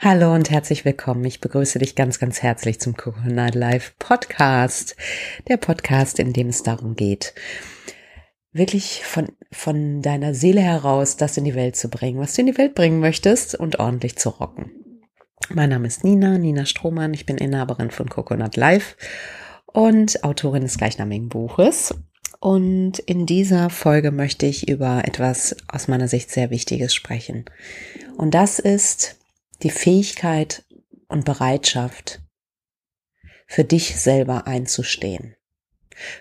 Hallo und herzlich willkommen. Ich begrüße dich ganz, ganz herzlich zum Coconut Live Podcast. Der Podcast, in dem es darum geht, wirklich von deiner Seele heraus das in die Welt zu bringen, was du in die Welt bringen möchtest und ordentlich zu rocken. Mein Name ist Nina Strohmann. Ich bin Inhaberin von Coconut Life und Autorin des gleichnamigen Buches. Und in dieser Folge möchte ich über etwas aus meiner Sicht sehr Wichtiges sprechen. Und das ist die Fähigkeit und Bereitschaft, für dich selber einzustehen.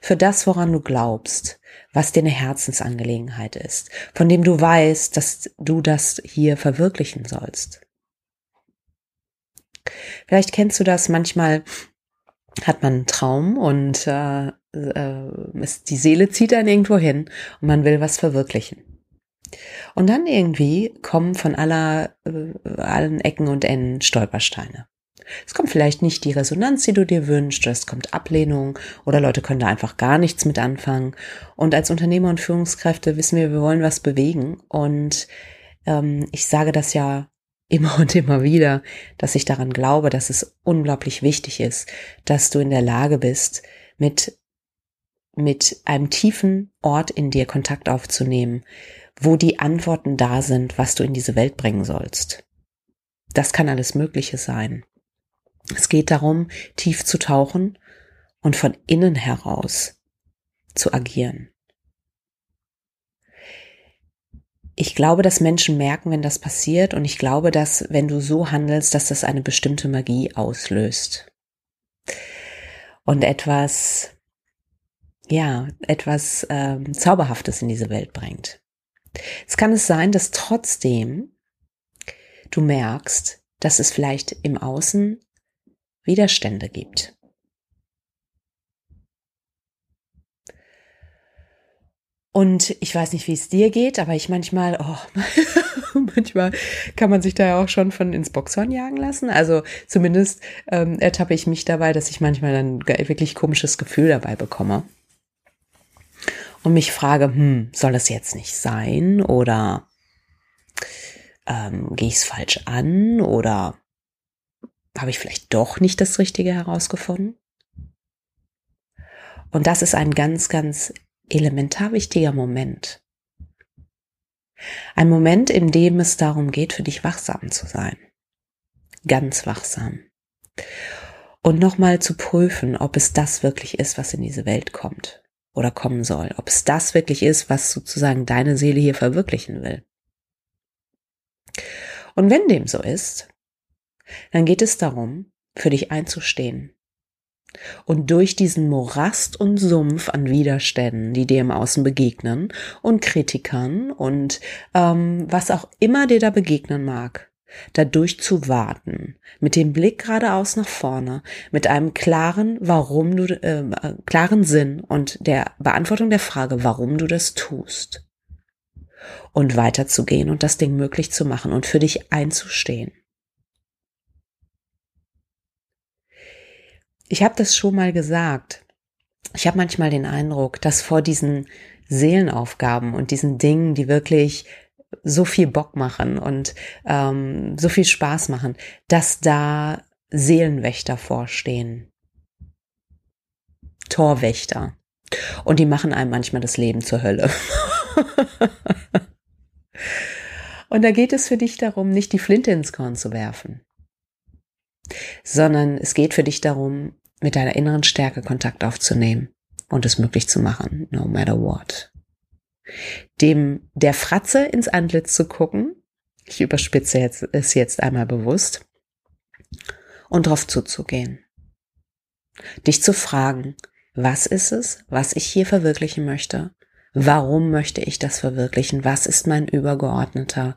Für das, woran du glaubst, was dir eine Herzensangelegenheit ist, von dem du weißt, dass du das hier verwirklichen sollst. Vielleicht kennst du das, manchmal hat man einen Traum und die Seele zieht dann irgendwo hin und man will was verwirklichen. Und dann irgendwie kommen von allen Ecken und Enden Stolpersteine. Es kommt vielleicht nicht die Resonanz, die du dir wünschst, es kommt Ablehnung oder Leute können da einfach gar nichts mit anfangen. Und als Unternehmer und Führungskräfte wissen wir wollen was bewegen. Und ich sage das ja immer und immer wieder, dass ich daran glaube, dass es unglaublich wichtig ist, dass du in der Lage bist, mit einem tiefen Ort in dir Kontakt aufzunehmen, wo die Antworten da sind, was du in diese Welt bringen sollst. Das kann alles Mögliche sein. Es geht darum, tief zu tauchen und von innen heraus zu agieren. Ich glaube, dass Menschen merken, wenn das passiert, und ich glaube, dass wenn du so handelst, dass das eine bestimmte Magie auslöst. Und etwas Zauberhaftes in diese Welt bringt. Es kann es sein, dass trotzdem du merkst, dass es vielleicht im Außen Widerstände gibt. Und ich weiß nicht, wie es dir geht, aber ich manchmal kann man sich da ja auch schon von ins Boxhorn jagen lassen. Also zumindest ertappe ich mich dabei, dass ich manchmal dann wirklich komisches Gefühl dabei bekomme. Und mich frage, soll das jetzt nicht sein oder gehe ich es falsch an oder habe ich vielleicht doch nicht das Richtige herausgefunden? Und das ist ein ganz, ganz elementar wichtiger Moment. Ein Moment, in dem es darum geht, für dich wachsam zu sein. Ganz wachsam. Und nochmal zu prüfen, ob es das wirklich ist, was in diese Welt kommt. Oder kommen soll, ob es das wirklich ist, was sozusagen deine Seele hier verwirklichen will. Und wenn dem so ist, dann geht es darum, für dich einzustehen und durch diesen Morast und Sumpf an Widerständen, die dir im Außen begegnen und Kritikern und was auch immer dir da begegnen mag, dadurch zu warten, mit dem Blick geradeaus nach vorne, mit einem klaren klaren Sinn und der Beantwortung der Frage, warum du das tust. Und weiterzugehen und das Ding möglich zu machen und für dich einzustehen. Ich habe das schon mal gesagt. Ich habe manchmal den Eindruck, dass vor diesen Seelenaufgaben und diesen Dingen, die wirklich so viel Bock machen und so viel Spaß machen, dass da Seelenwächter vorstehen. Torwächter. Und die machen einem manchmal das Leben zur Hölle. Und da geht es für dich darum, nicht die Flinte ins Korn zu werfen, sondern es geht für dich darum, mit deiner inneren Stärke Kontakt aufzunehmen und es möglich zu machen, no matter what. Der Fratze ins Antlitz zu gucken, ich überspitze es jetzt einmal bewusst, und drauf zuzugehen. Dich zu fragen, was ist es, was ich hier verwirklichen möchte? Warum möchte ich das verwirklichen? Was ist mein übergeordnetes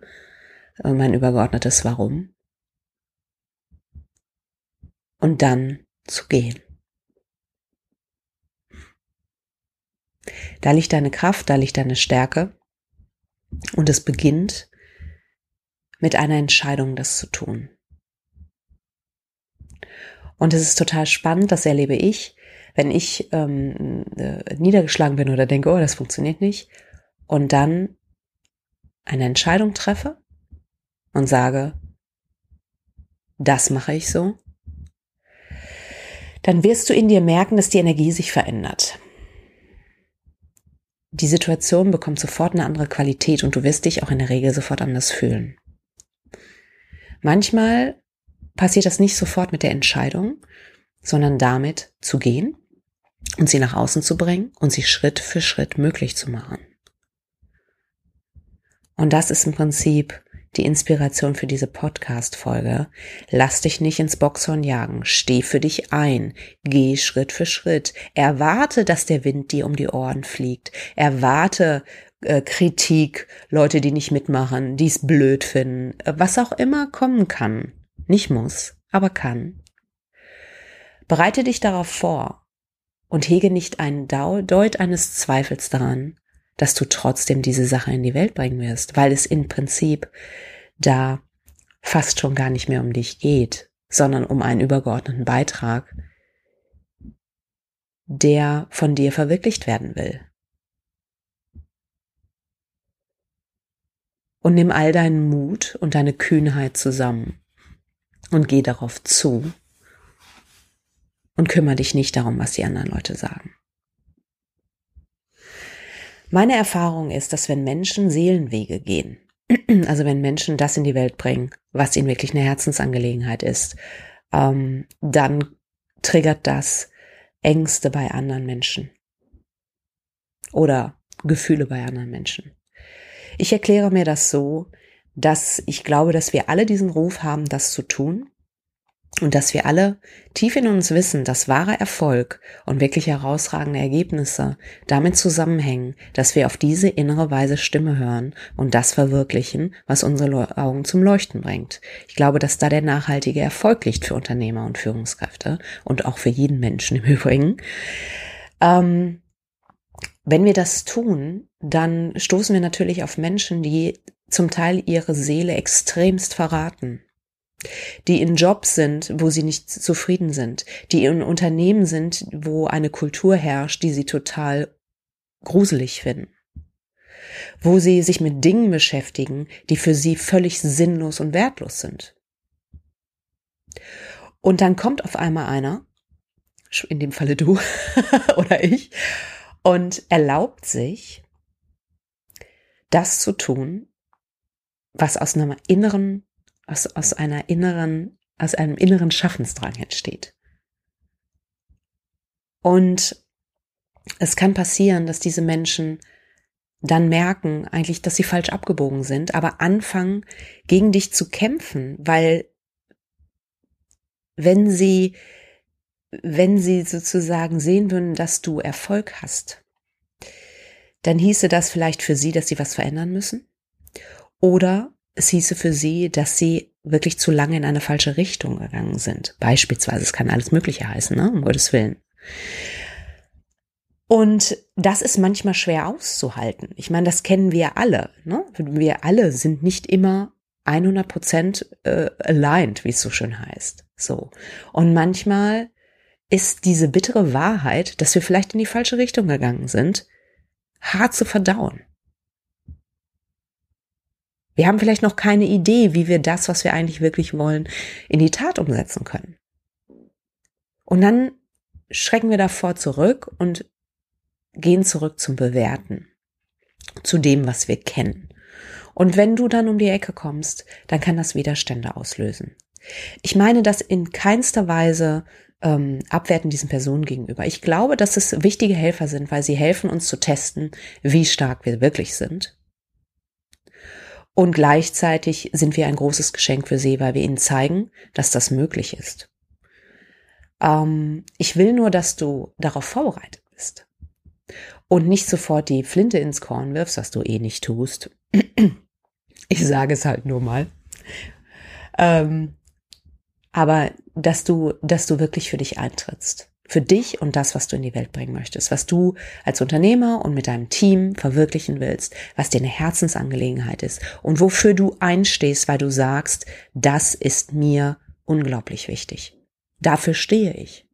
Warum? Und dann zu gehen. Da liegt deine Kraft, da liegt deine Stärke und es beginnt mit einer Entscheidung, das zu tun. Und es ist total spannend, das erlebe ich, wenn ich niedergeschlagen bin oder denke, oh, das funktioniert nicht, und dann eine Entscheidung treffe und sage, das mache ich so, dann wirst du in dir merken, dass die Energie sich verändert. Die Situation bekommt sofort eine andere Qualität und du wirst dich auch in der Regel sofort anders fühlen. Manchmal passiert das nicht sofort mit der Entscheidung, sondern damit zu gehen und sie nach außen zu bringen und sie Schritt für Schritt möglich zu machen. Und das ist im Prinzip die Inspiration für diese Podcast-Folge. Lass dich nicht ins Boxhorn jagen. Steh für dich ein. Geh Schritt für Schritt. Erwarte, dass der Wind dir um die Ohren fliegt. Erwarte Kritik, Leute, die nicht mitmachen, die es blöd finden. Was auch immer kommen kann. Nicht muss, aber kann. Bereite dich darauf vor und hege nicht einen Deut eines Zweifels daran, dass du trotzdem diese Sache in die Welt bringen wirst, weil es im Prinzip da fast schon gar nicht mehr um dich geht, sondern um einen übergeordneten Beitrag, der von dir verwirklicht werden will. Und nimm all deinen Mut und deine Kühnheit zusammen und geh darauf zu und kümmere dich nicht darum, was die anderen Leute sagen. Meine Erfahrung ist, dass wenn Menschen Seelenwege gehen, also wenn Menschen das in die Welt bringen, was ihnen wirklich eine Herzensangelegenheit ist, dann triggert das Ängste bei anderen Menschen oder Gefühle bei anderen Menschen. Ich erkläre mir das so, dass ich glaube, dass wir alle diesen Ruf haben, das zu tun und dass wir alle tief in uns wissen, dass wahrer Erfolg und wirklich herausragende Ergebnisse damit zusammenhängen, dass wir auf diese innere weise Stimme hören und das verwirklichen, was unsere Augen zum Leuchten bringt. Ich glaube, dass da der nachhaltige Erfolg liegt für Unternehmer und Führungskräfte und auch für jeden Menschen im Übrigen. Wenn wir das tun, dann stoßen wir natürlich auf Menschen, die zum Teil ihre Seele extremst verraten, die in Jobs sind, wo sie nicht zufrieden sind, die in Unternehmen sind, wo eine Kultur herrscht, die sie total gruselig finden, wo sie sich mit Dingen beschäftigen, die für sie völlig sinnlos und wertlos sind. Und dann kommt auf einmal einer, in dem Falle du oder ich, und erlaubt sich, das zu tun, was aus einem inneren Schaffensdrang entsteht. Und es kann passieren, dass diese Menschen dann merken eigentlich, dass sie falsch abgebogen sind, aber anfangen, gegen dich zu kämpfen, weil wenn sie sozusagen sehen würden, dass du Erfolg hast, dann hieße das vielleicht für sie, dass sie was verändern müssen, oder es hieße für sie, dass sie wirklich zu lange in eine falsche Richtung gegangen sind. Beispielsweise, es kann alles Mögliche heißen, ne? Um Gottes Willen. Und das ist manchmal schwer auszuhalten. Ich meine, das kennen wir alle, ne? Wir alle sind nicht immer 100% aligned, wie es so schön heißt. So. Und manchmal ist diese bittere Wahrheit, dass wir vielleicht in die falsche Richtung gegangen sind, hart zu verdauen. Wir haben vielleicht noch keine Idee, wie wir das, was wir eigentlich wirklich wollen, in die Tat umsetzen können. Und dann schrecken wir davor zurück und gehen zurück zum Bewerten, zu dem, was wir kennen. Und wenn du dann um die Ecke kommst, dann kann das Widerstände auslösen. Ich meine das in keinster Weise abwerten diesen Personen gegenüber. Ich glaube, dass es wichtige Helfer sind, weil sie helfen, uns zu testen, wie stark wir wirklich sind. Und gleichzeitig sind wir ein großes Geschenk für sie, weil wir ihnen zeigen, dass das möglich ist. Ich will nur, dass du darauf vorbereitet bist und nicht sofort die Flinte ins Korn wirfst, was du eh nicht tust. Ich sage es halt nur mal. Aber dass du wirklich für dich eintrittst. Für dich und das, was du in die Welt bringen möchtest, was du als Unternehmer und mit deinem Team verwirklichen willst, was dir eine Herzensangelegenheit ist und wofür du einstehst, weil du sagst, das ist mir unglaublich wichtig. Dafür stehe ich.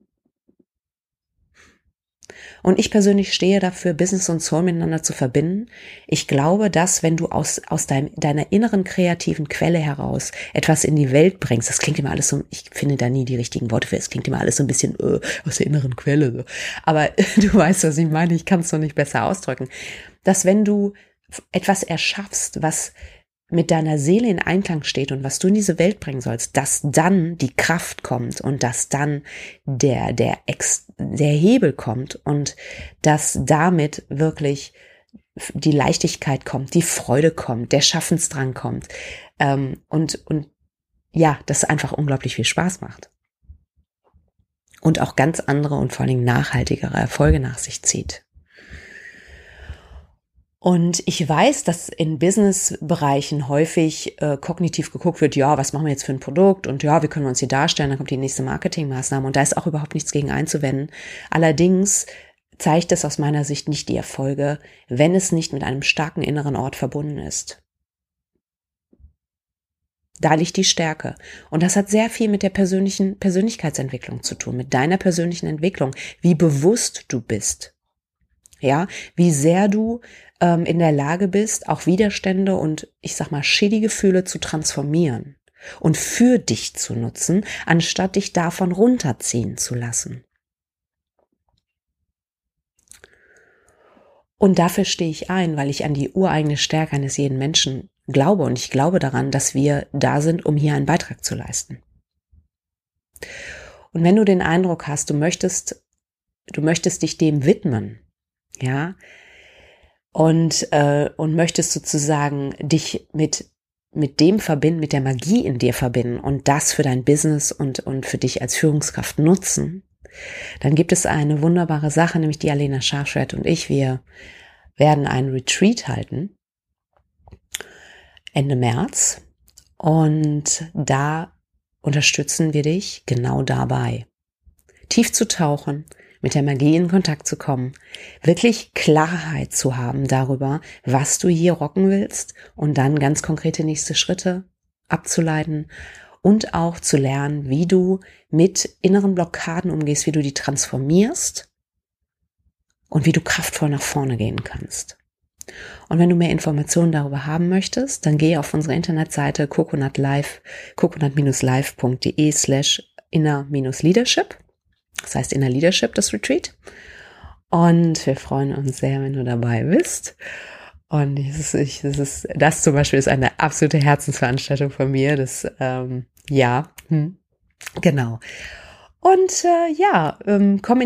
Und ich persönlich stehe dafür, Business und Soul miteinander zu verbinden. Ich glaube, dass wenn du aus deiner inneren kreativen Quelle heraus etwas in die Welt bringst, das klingt immer alles so, ich finde da nie die richtigen Worte für, es klingt immer alles so ein bisschen aus der inneren Quelle. Aber du weißt, was ich meine, ich kann es noch nicht besser ausdrücken. Dass wenn du etwas erschaffst, was mit deiner Seele in Einklang steht und was du in diese Welt bringen sollst, dass dann die Kraft kommt und dass dann der Hebel kommt und dass damit wirklich die Leichtigkeit kommt, die Freude kommt, der Schaffensdrang kommt und ja, das einfach unglaublich viel Spaß macht und auch ganz andere und vor allen Dingen nachhaltigere Erfolge nach sich zieht. Und ich weiß, dass in Business-Bereichen häufig kognitiv geguckt wird, ja, was machen wir jetzt für ein Produkt und ja, wie können wir uns hier darstellen, dann kommt die nächste Marketingmaßnahme und da ist auch überhaupt nichts gegen einzuwenden. Allerdings zeigt es aus meiner Sicht nicht die Erfolge, wenn es nicht mit einem starken inneren Ort verbunden ist. Da liegt die Stärke und das hat sehr viel mit der Persönlichkeitsentwicklung zu tun, mit deiner persönlichen Entwicklung, wie bewusst du bist. Ja, wie sehr du in der Lage bist, auch Widerstände und, ich sag mal, shitty Gefühle zu transformieren und für dich zu nutzen, anstatt dich davon runterziehen zu lassen. Und dafür stehe ich ein, weil ich an die ureigene Stärke eines jeden Menschen glaube und ich glaube daran, dass wir da sind, um hier einen Beitrag zu leisten. Und wenn du den Eindruck hast, du möchtest dich dem widmen, ja, und möchtest sozusagen dich mit dem verbinden, mit der Magie in dir verbinden und das für dein Business und für dich als Führungskraft nutzen, dann gibt es eine wunderbare Sache, nämlich die Alena Scharschert und ich, wir werden einen Retreat halten, Ende März, und da unterstützen wir dich genau dabei, tief zu tauchen, mit der Magie in Kontakt zu kommen, wirklich Klarheit zu haben darüber, was du hier rocken willst und dann ganz konkrete nächste Schritte abzuleiten und auch zu lernen, wie du mit inneren Blockaden umgehst, wie du die transformierst und wie du kraftvoll nach vorne gehen kannst. Und wenn du mehr Informationen darüber haben möchtest, dann geh auf unsere Internetseite coconut-live.de/inner-leadership. Das heißt Inner Leadership, das Retreat. Und wir freuen uns sehr, wenn du dabei bist. Und das zum Beispiel ist eine absolute Herzensveranstaltung von mir. Komm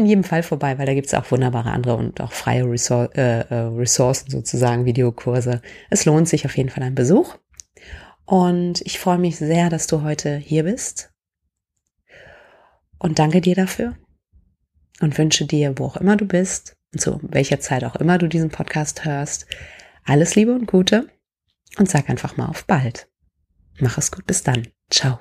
in jedem Fall vorbei, weil da gibt es auch wunderbare andere und auch freie Ressourcen sozusagen, Videokurse. Es lohnt sich auf jeden Fall ein Besuch. Und ich freue mich sehr, dass du heute hier bist. Und danke dir dafür und wünsche dir, wo auch immer du bist und zu welcher Zeit auch immer du diesen Podcast hörst, alles Liebe und Gute und sag einfach mal auf bald. Mach es gut, bis dann. Ciao.